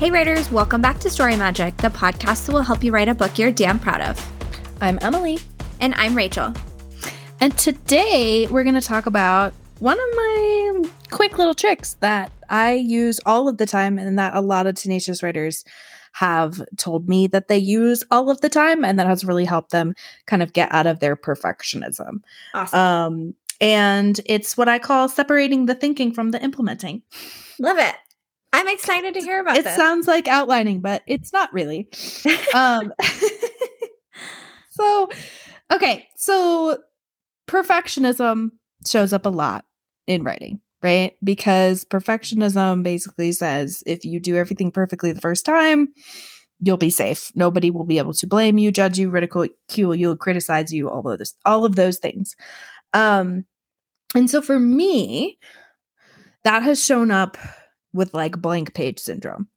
Hey writers, welcome back to Story Magic, the podcast that will help you write a book you're damn proud of. I'm Emily. And I'm Rachel. And today we're going to talk about one of my quick little tricks that I use all of the time and that a lot of tenacious writers have told me that they use all of the time and that has really helped them kind of get out of their perfectionism. Awesome. And it's what I call separating the thinking from the implementing. Love it. I'm excited to hear about this. It sounds like outlining, but it's not really. So perfectionism shows up a lot in writing, right? Because perfectionism basically says if you do everything perfectly the first time, you'll be safe. Nobody will be able to blame you, judge you, ridicule you, criticize you, all of those things. And so for me, that has shown up with like blank page syndrome.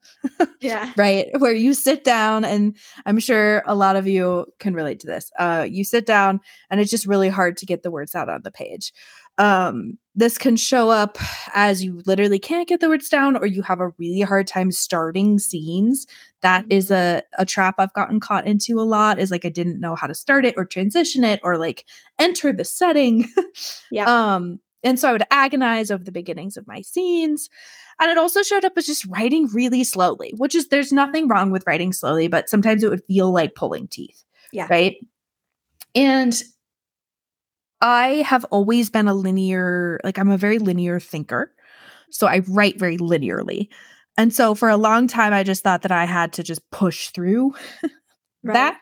Yeah. Right? Where you sit down, and I'm sure a lot of you can relate to this. You sit down and it's just really hard to get the words out on the page. This can show up as you literally can't get the words down, or you have a really hard time starting scenes. That is a trap I've gotten caught into a lot, is like I didn't know how to start it or transition it or like enter the setting. Yeah. And so I would agonize over the beginnings of my scenes. And it also showed up as just writing really slowly, which is, there's nothing wrong with writing slowly, but sometimes it would feel like pulling teeth. Yeah. Right. And I have always been I'm a very linear thinker. So I write very linearly. And so for a long time, I just thought that I had to just push through that,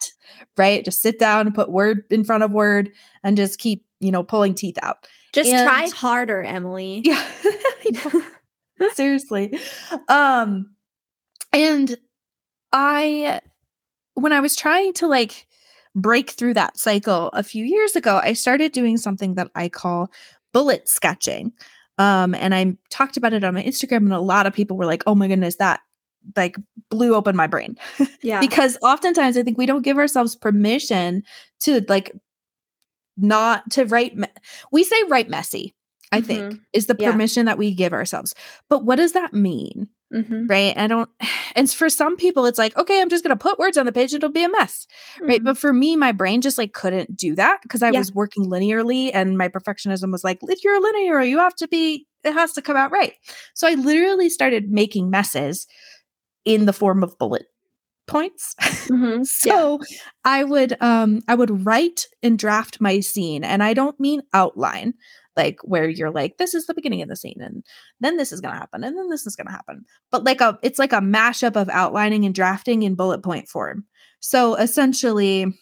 right? Just sit down and put word in front of word and just keep, pulling teeth out. Try harder, Emily. Yeah. Seriously. And when I was trying to like break through that cycle a few years ago, I started doing something that I call bullet sketching. And I talked about it on my Instagram, and a lot of people were like, oh my goodness, that like blew open my brain. Yeah. Because oftentimes I think we don't give ourselves permission to like not to write. We say write messy, I think, is the permission that we give ourselves. But what does that mean? Mm-hmm. Right? And for some people, it's like, okay, I'm just going to put words on the page. It'll be a mess. Mm-hmm. Right. But for me, my brain just like couldn't do that because I was working linearly, and my perfectionism was like, if you're linear, you have to be, it has to come out right. So I literally started making messes in the form of bullet points. Mm-hmm. So yeah. I would write and draft my scene, and I don't mean outline, like where you're like, this is the beginning of the scene, and then this is going to happen, and then this is going to happen. But like it's like a mashup of outlining and drafting in bullet point form. So essentially,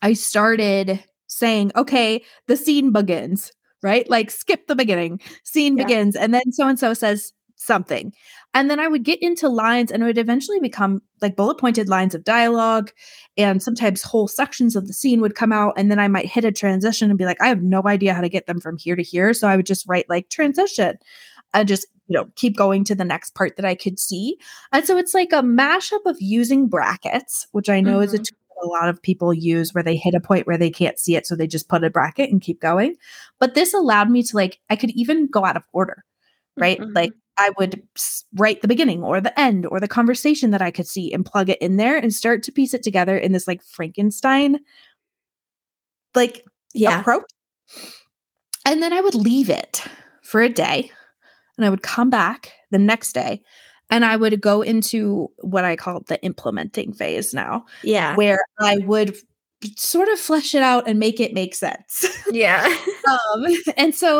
I started saying, okay, the scene begins, right? Like skip the beginning, scene begins, and then so-and-so says something. And then I would get into lines, and it would eventually become like bullet pointed lines of dialogue. And sometimes whole sections of the scene would come out. And then I might hit a transition and be like, I have no idea how to get them from here to here. So I would just write like transition and just, keep going to the next part that I could see. And so it's like a mashup of using brackets, which I know is a tool a lot of people use, where they hit a point where they can't see it. So they just put a bracket and keep going. But this allowed me to like, I could even go out of order, right? Mm-hmm. Like, I would write the beginning or the end or the conversation that I could see and plug it in there and start to piece it together in this like Frankenstein approach. And then I would leave it for a day, and I would come back the next day, and I would go into what I call the implementing phase now. Yeah. Where I would sort of flesh it out and make it make sense. Yeah.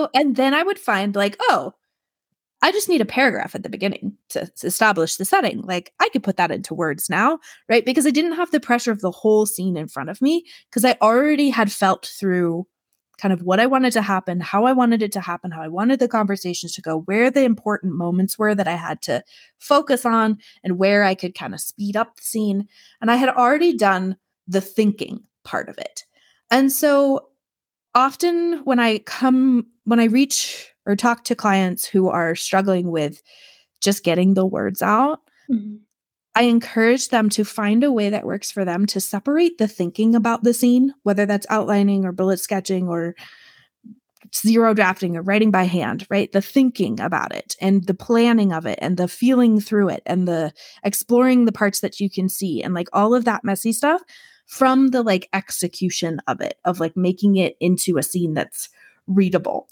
And then I would find like, oh, I just need a paragraph at the beginning to establish the setting. Like I could put that into words now, right? Because I didn't have the pressure of the whole scene in front of me, because I already had felt through kind of what I wanted to happen, how I wanted it to happen, how I wanted the conversations to go, where the important moments were that I had to focus on, and where I could kind of speed up the scene. And I had already done the thinking part of it. And so often when I reach or talk to clients who are struggling with just getting the words out, I encourage them to find a way that works for them to separate the thinking about the scene, whether that's outlining or bullet sketching or zero drafting or writing by hand, right? The thinking about it and the planning of it and the feeling through it and the exploring the parts that you can see and like all of that messy stuff from the like execution of it, of like making it into a scene that's readable.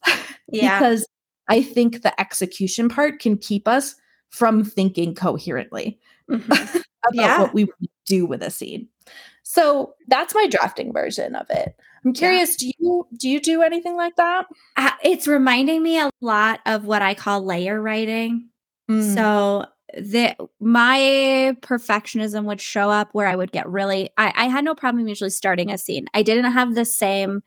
Yeah. Because I think the execution part can keep us from thinking coherently about what we do with a scene. So that's my drafting version of it. I'm curious, do you do anything like that? It's reminding me a lot of what I call layer writing. Mm. So my perfectionism would show up where I would get really, I had no problem usually starting a scene. I didn't have the same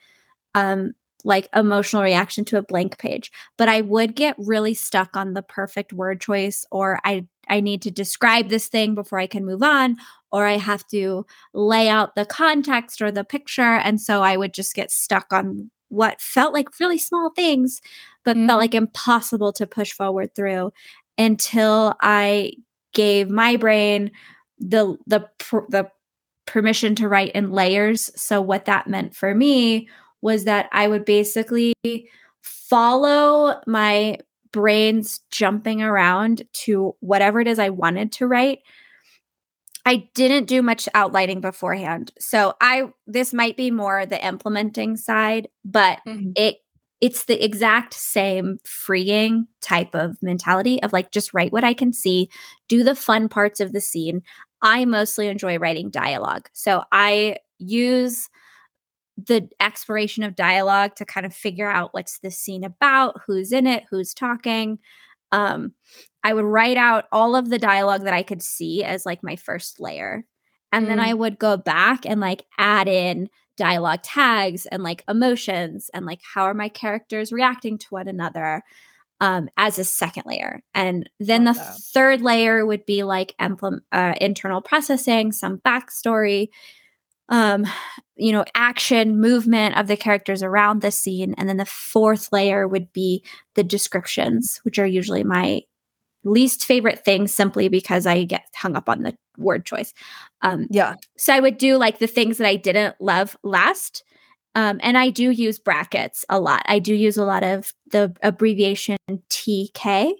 like emotional reaction to a blank page, but I would get really stuck on the perfect word choice, or I need to describe this thing before I can move on, or I have to lay out the context or the picture. And so I would just get stuck on what felt like really small things, but felt like impossible to push forward through until I gave my brain the permission to write in layers. So what that meant for me was that I would basically follow my brain's jumping around to whatever it is I wanted to write. I didn't do much outlining beforehand. So this might be more the implementing side, but it's the exact same freeing type of mentality of like, just write what I can see, do the fun parts of the scene. I mostly enjoy writing dialogue. So I use the exploration of dialogue to kind of figure out what's the scene about, who's in it, who's talking. I would write out all of the dialogue that I could see as like my first layer. And then I would go back and like add in dialogue tags and like emotions and like how are my characters reacting to one another as a second layer. And then third layer would be like internal processing, some backstory, action, movement of the characters around the scene. And then the fourth layer would be the descriptions, which are usually my least favorite thing simply because I get hung up on the word choice. So I would do like the things that I didn't love last. And I do use brackets a lot. I do use a lot of the abbreviation TK,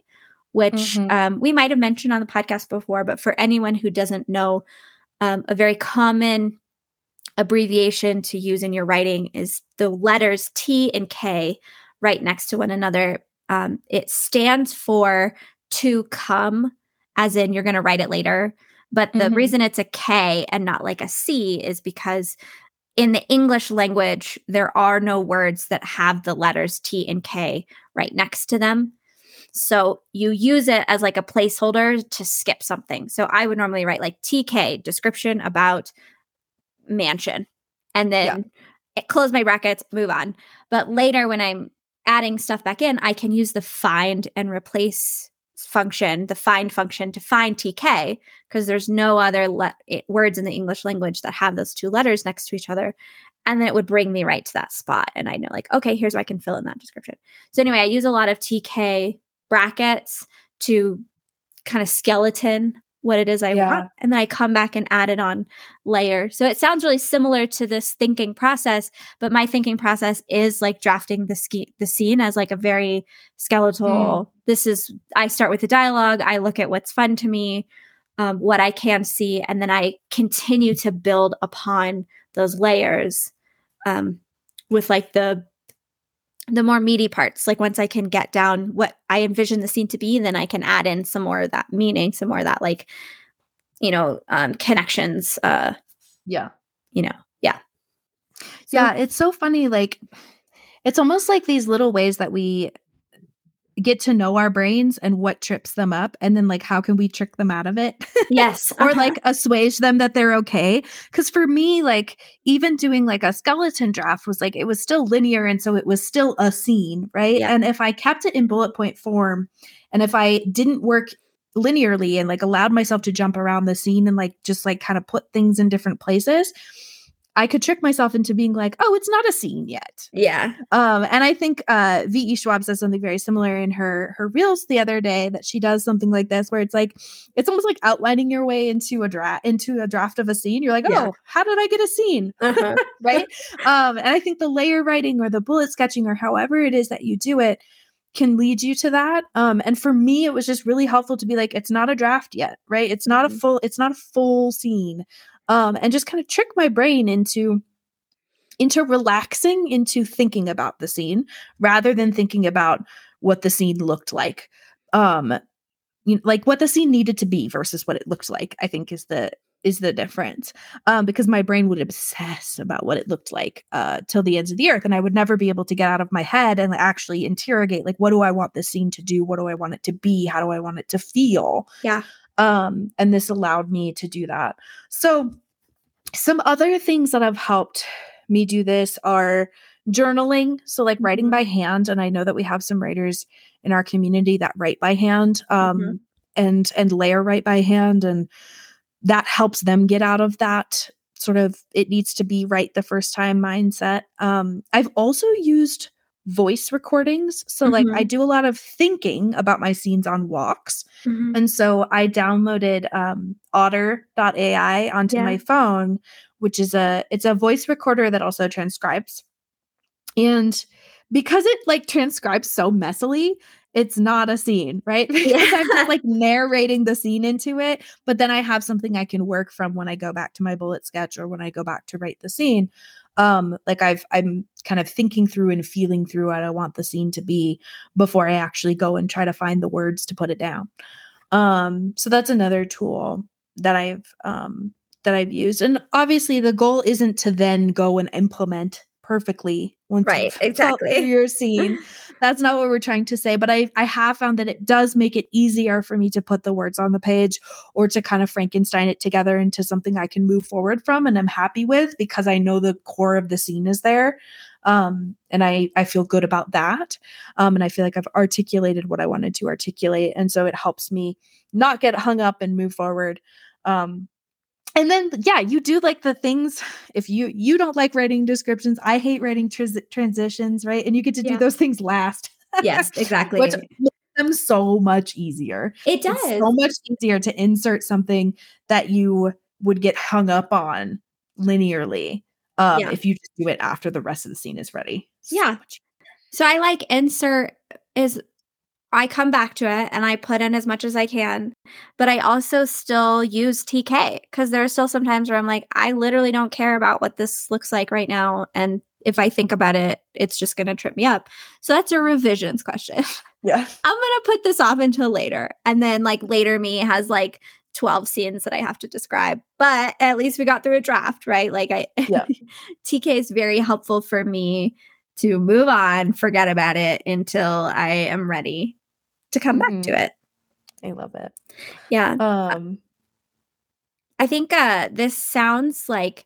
which we might have mentioned on the podcast before, but for anyone who doesn't know, a very common abbreviation to use in your writing is the letters T and K right next to one another. It stands for to come, as in you're going to write it later. But the reason it's a K and not like a C is because in the English language, there are no words that have the letters T and K right next to them. So you use it as like a placeholder to skip something. So I would normally write like TK, description about mansion, and then close my brackets, move on. But later when I'm adding stuff back in, I can use the find and replace function, the find function to find TK, because there's no other words in the English language that have those two letters next to each other. And then it would bring me right to that spot. And I know like, okay, here's where I can fill in that description. So anyway, I use a lot of TK brackets to kind of skeleton what it is I want. And then I come back and add it on layer. So it sounds really similar to this thinking process, but my thinking process is like drafting the scene as like a very skeletal, I start with the dialogue. I look at what's fun to me, what I can see, and then I continue to build upon those layers with like the more meaty parts. Like once I can get down what I envision the scene to be, then I can add in some more of that meaning, some more of that, like, connections. It's so funny. Like it's almost like these little ways that we get to know our brains and what trips them up. And then like, how can we trick them out of it? Yes. Or like assuage them that they're okay. Cause for me, like even doing like a skeleton draft was like, it was still linear. And so it was still a scene. Right. Yeah. And if I kept it in bullet point form and if I didn't work linearly and like allowed myself to jump around the scene and like, just like kind of put things in different places, I could trick myself into being like, oh, it's not a scene yet. Yeah. And I think V.E. Schwab says something very similar in her reels the other day, that she does something like this, where it's like, it's almost like outlining your way into a draft of a scene. You're like, oh, how did I get a scene? Uh-huh. Right. And I think the layer writing or the bullet sketching or however it is that you do it can lead you to that. And for me, it was just really helpful to be like, it's not a draft yet, right? It's not a full scene. And just kind of trick my brain into relaxing, into thinking about the scene rather than thinking about what the scene looked like. Like what the scene needed to be versus what it looked like, I think is the difference. Because my brain would obsess about what it looked like till the ends of the earth. And I would never be able to get out of my head and actually interrogate, like, what do I want this scene to do? What do I want it to be? How do I want it to feel? Yeah. And this allowed me to do that. So some other things that have helped me do this are journaling. So like writing by hand. And I know that we have some writers in our community that write by hand, and layer write by hand. And that helps them get out of that sort of, it needs to be right the first time mindset. I've also used voice recordings. So like I do a lot of thinking about my scenes on walks. Mm-hmm. And so I downloaded otter.ai onto my phone, which is it's a voice recorder that also transcribes. And because it like transcribes so messily, it's not a scene, right? Because I'm not like narrating the scene into it, but then I have something I can work from when I go back to my bullet sketch or when I go back to write the scene. Like I'm kind of thinking through and feeling through what I want the scene to be before I actually go and try to find the words to put it down. So that's another tool that I've used. And obviously the goal isn't to then go and implement perfectly once your scene. That's not what we're trying to say, but I have found that it does make it easier for me to put the words on the page or to kind of Frankenstein it together into something I can move forward from and I'm happy with, because I know the core of the scene is there. And I feel good about that. And I feel like I've articulated what I wanted to articulate. And so it helps me not get hung up and move forward. And then, you do like the things, if you don't like writing descriptions, I hate writing transitions, right? And you get to do those things last. Yes, exactly. Which makes them so much easier. It does. It's so much easier to insert something that you would get hung up on linearly if you just do it after the rest of the scene is ready. Yeah. So I like insert is... I come back to it and I put in as much as I can, but I also still use TK, because there are still some times where I'm like, I literally don't care about what this looks like right now. And if I think about it, it's just going to trip me up. So that's a revisions question. Yeah. I'm going to put this off until later. And then like later me has like 12 scenes that I have to describe, but at least we got through a draft, right? Like TK is very helpful for me to move on, forget about it until I am ready to come back to it. I love it. Yeah. I think this sounds like,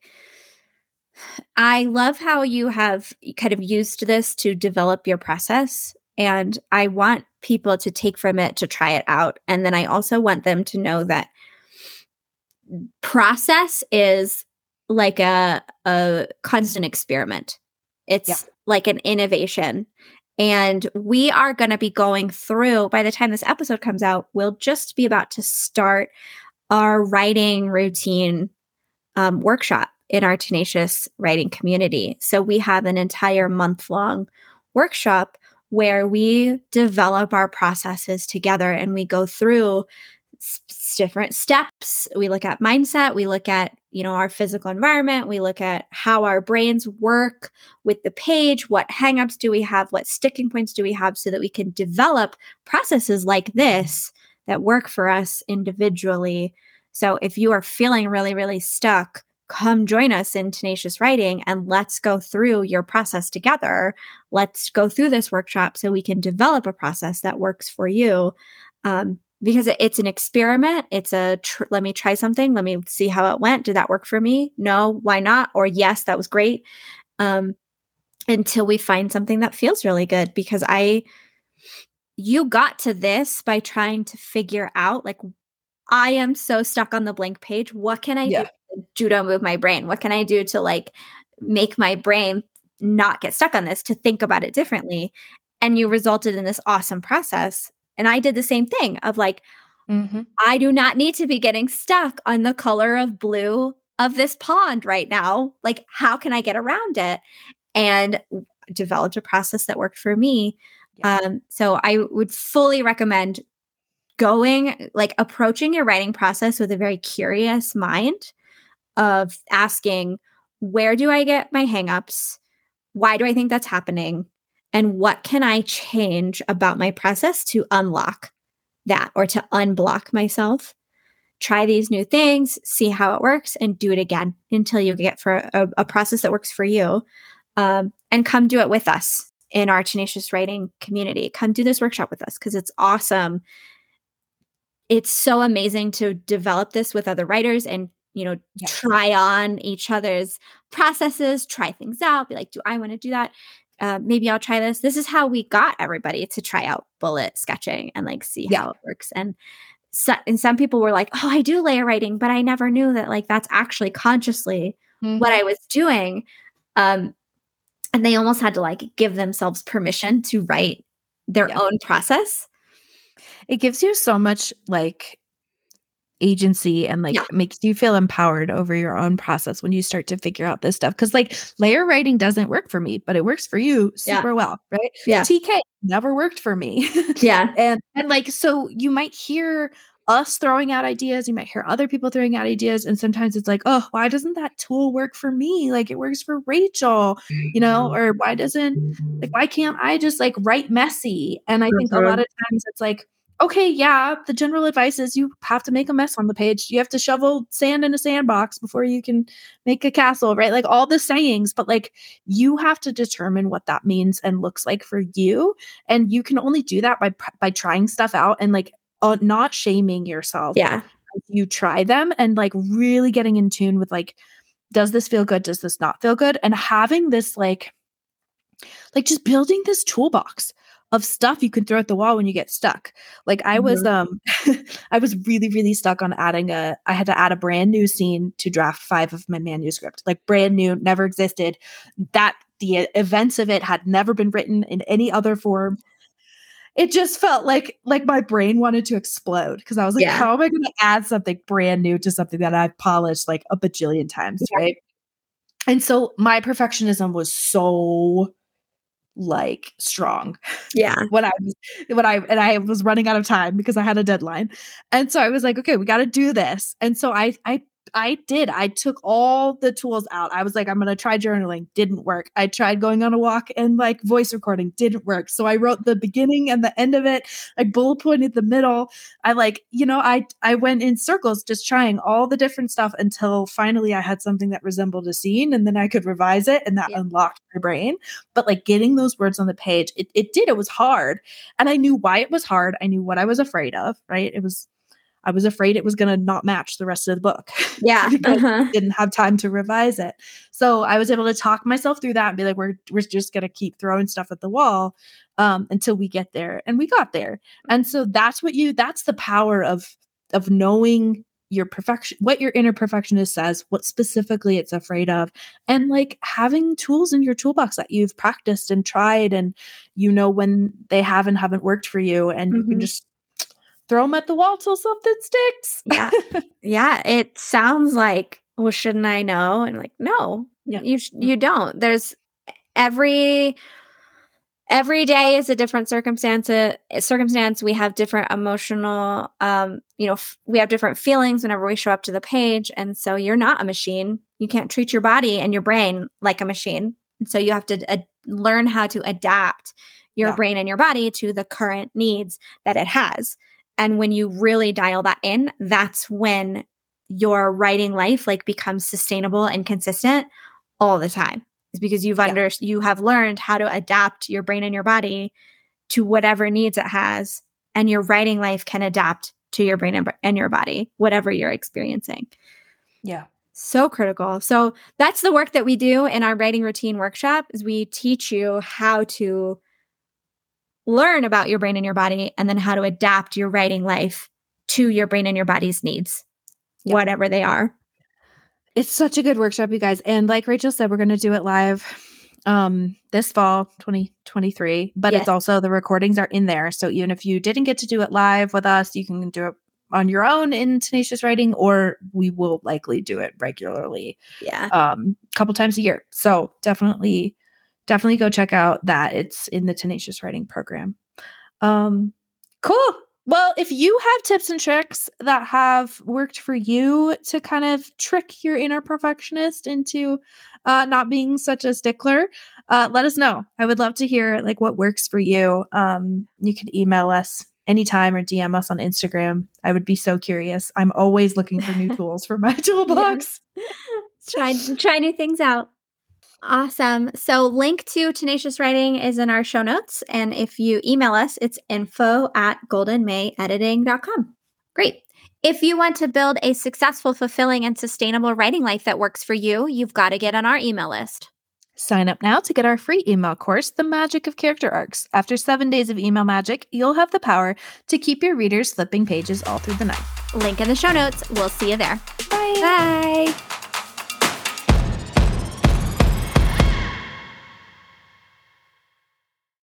I love how you have kind of used this to develop your process. And I want people to take from it to try it out. And then I also want them to know that process is like a constant experiment. It's like an innovation. And we are going to be going through, by the time this episode comes out, we'll just be about to start our writing routine workshop in our Tenacious Writing community. So we have an entire month-long workshop where we develop our processes together and we go through different steps. We look at mindset, we look at, our physical environment, we look at how our brains work with the page, what hangups do we have, what sticking points do we have, so that we can develop processes like this that work for us individually. So if you are feeling really, really stuck, come join us in Tenacious Writing and let's go through your process together. Let's go through this workshop so we can develop a process that works for you. Because it's an experiment. It's let me try something. Let me see how it went. Did that work for me? No, why not? Or yes, that was great. Until we find something that feels really good. Because you got to this by trying to figure out, like, I am so stuck on the blank page. What can I do judo move my brain? What can I do to like make my brain not get stuck on this, to think about it differently? And you resulted in this awesome process. And I did the same thing of like, I do not need to be getting stuck on the color of blue of this pond right now. Like, how can I get around it? And developed a process that worked for me. Yeah. So I would fully recommend going, like approaching your writing process with a very curious mind of asking, where do I get my hangups? Why do I think that's happening? And what can I change about my process to unlock that or to unblock myself? Try these new things, see how it works, and do it again until you get for a process that works for you. And come do it with us in our Tenacious Writing community. Come do this workshop with us because it's awesome. It's so amazing to develop this with other writers and, you know, try on each other's processes, try things out, be like, do I want to do that? Maybe I'll try this. This is how we got everybody to try out bullet sketching and like see how it works. And some people were like, oh, I do layer writing, but I never knew that like that's actually consciously what I was doing. And they almost had to like give themselves permission to write their own process. It gives you so much like agency and like makes you feel empowered over your own process when you start to figure out this stuff. Cause like layer writing doesn't work for me, but it works for you super well, right? Yeah. TK never worked for me. And like, so you might hear us throwing out ideas, you might hear other people throwing out ideas. And sometimes it's like, oh, why doesn't that tool work for me? Like it works for Rachel, you know, or why can't I just like write messy? And I think a lot of times it's like, okay, yeah, the general advice is you have to make a mess on the page. You have to shovel sand in a sandbox before you can make a castle, right? Like all the sayings, but like you have to determine what that means and looks like for you. And you can only do that by trying stuff out and like not shaming yourself. Yeah. You try them and like really getting in tune with like, does this feel good? Does this not feel good? And having this like just building this toolbox of stuff you can throw at the wall when you get stuck. Like I was, I was really, really stuck on I had to add a brand new scene to draft 5 of my manuscript, like brand new, never existed. That the events of it had never been written in any other form. It just felt like my brain wanted to explode because I was like, how am I going to add something brand new to something that I've polished like a bajillion times, right? And so my perfectionism was so like strong. Yeah. I was running out of time because I had a deadline. And so I was like, okay, we got to do this. And so I took all the tools out. I was like, I'm going to try journaling. Didn't work. I tried going on a walk and like voice recording. Didn't work. So I wrote the beginning and the end of it. I bullet pointed the middle. I like, you know, I went in circles just trying all the different stuff until finally I had something that resembled a scene and then I could revise it and that unlocked my brain. But like getting those words on the page, it was hard. And I knew why it was hard. I knew what I was afraid of, right? I was afraid it was going to not match the rest of the book. Yeah. I didn't have time to revise it. So I was able to talk myself through that and be like, we're just going to keep throwing stuff at the wall until we get there. And we got there. And so that's the power of knowing your perfection, what your inner perfectionist says, what specifically it's afraid of, and like having tools in your toolbox that you've practiced and tried and you know when they have and haven't worked for you and you can just throw them at the wall till something sticks. Yeah. It sounds like, well, shouldn't I know? And like, no, you don't. There's every day is a different circumstance. We have different emotional, we have different feelings whenever we show up to the page. And so you're not a machine. You can't treat your body and your brain like a machine. And so you have to learn how to adapt your brain and your body to the current needs that it has. And when you really dial that in, that's when your writing life like becomes sustainable and consistent all the time. It's because you have learned how to adapt your brain and your body to whatever needs it has, and your writing life can adapt to your brain and your body, whatever you're experiencing. Yeah. So critical. So that's the work that we do in our writing routine workshop is we teach you how to learn about your brain and your body, and then how to adapt your writing life to your brain and your body's needs, whatever they are. It's such a good workshop, you guys. And like Rachel said, we're going to do it live this fall, 2023. But It's also, the recordings are in there. So even if you didn't get to do it live with us, you can do it on your own in Tenacious Writing, or we will likely do it regularly. Yeah. A couple times a year. So definitely go check out that. It's in the Tenacious Writing program. Cool. Well, if you have tips and tricks that have worked for you to kind of trick your inner perfectionist into not being such a stickler, let us know. I would love to hear like what works for you. You can email us anytime or DM us on Instagram. I would be so curious. I'm always looking for new tools for my toolbox. Try new things out. Awesome. So link to Tenacious Writing is in our show notes. And if you email us, it's info@goldenmayediting.com. Great. If you want to build a successful, fulfilling, and sustainable writing life that works for you, you've got to get on our email list. Sign up now to get our free email course, The Magic of Character Arcs. After 7 days of email magic, you'll have the power to keep your readers flipping pages all through the night. Link in the show notes. We'll see you there. Bye. Bye.